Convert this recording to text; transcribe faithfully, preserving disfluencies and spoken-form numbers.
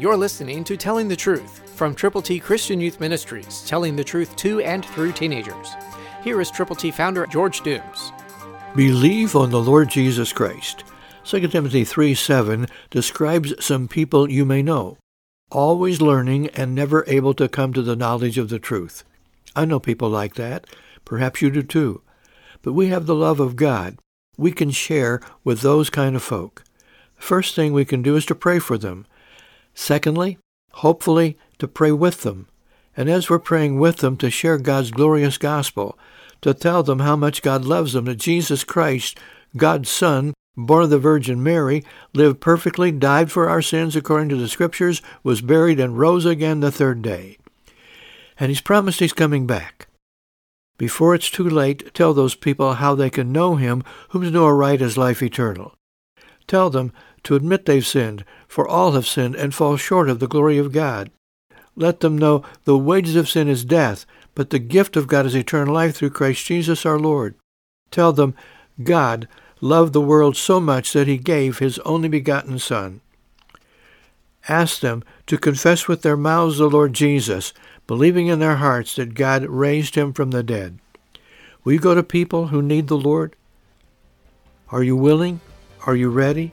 You're listening to Telling the Truth from Triple T Christian Youth Ministries, telling the truth to and through teenagers. Here is Triple T founder George Dooms. Believe on the Lord Jesus Christ. Second Timothy three seven describes some people you may know, always learning and never able to come to the knowledge of the truth. I know people like that. Perhaps you do too. But we have the love of God. We can share with those kind of folk. First thing we can do is to pray for them. Secondly, hopefully, to pray with them. And as we're praying with them, to share God's glorious gospel, to tell them how much God loves them, that Jesus Christ, God's Son, born of the Virgin Mary, lived perfectly, died for our sins according to the Scriptures, was buried, and rose again the third day. And He's promised He's coming back. Before it's too late, tell those people how they can know Him, whom to know aright is life eternal. Tell them to admit they've sinned, for all have sinned and fall short of the glory of God. Let them know the wages of sin is death, but the gift of God is eternal life through Christ Jesus our Lord. Tell them God loved the world so much that He gave His only begotten Son. Ask them to confess with their mouths the Lord Jesus, believing in their hearts that God raised Him from the dead. Will you go to people who need the Lord? Are you willing? Are you ready?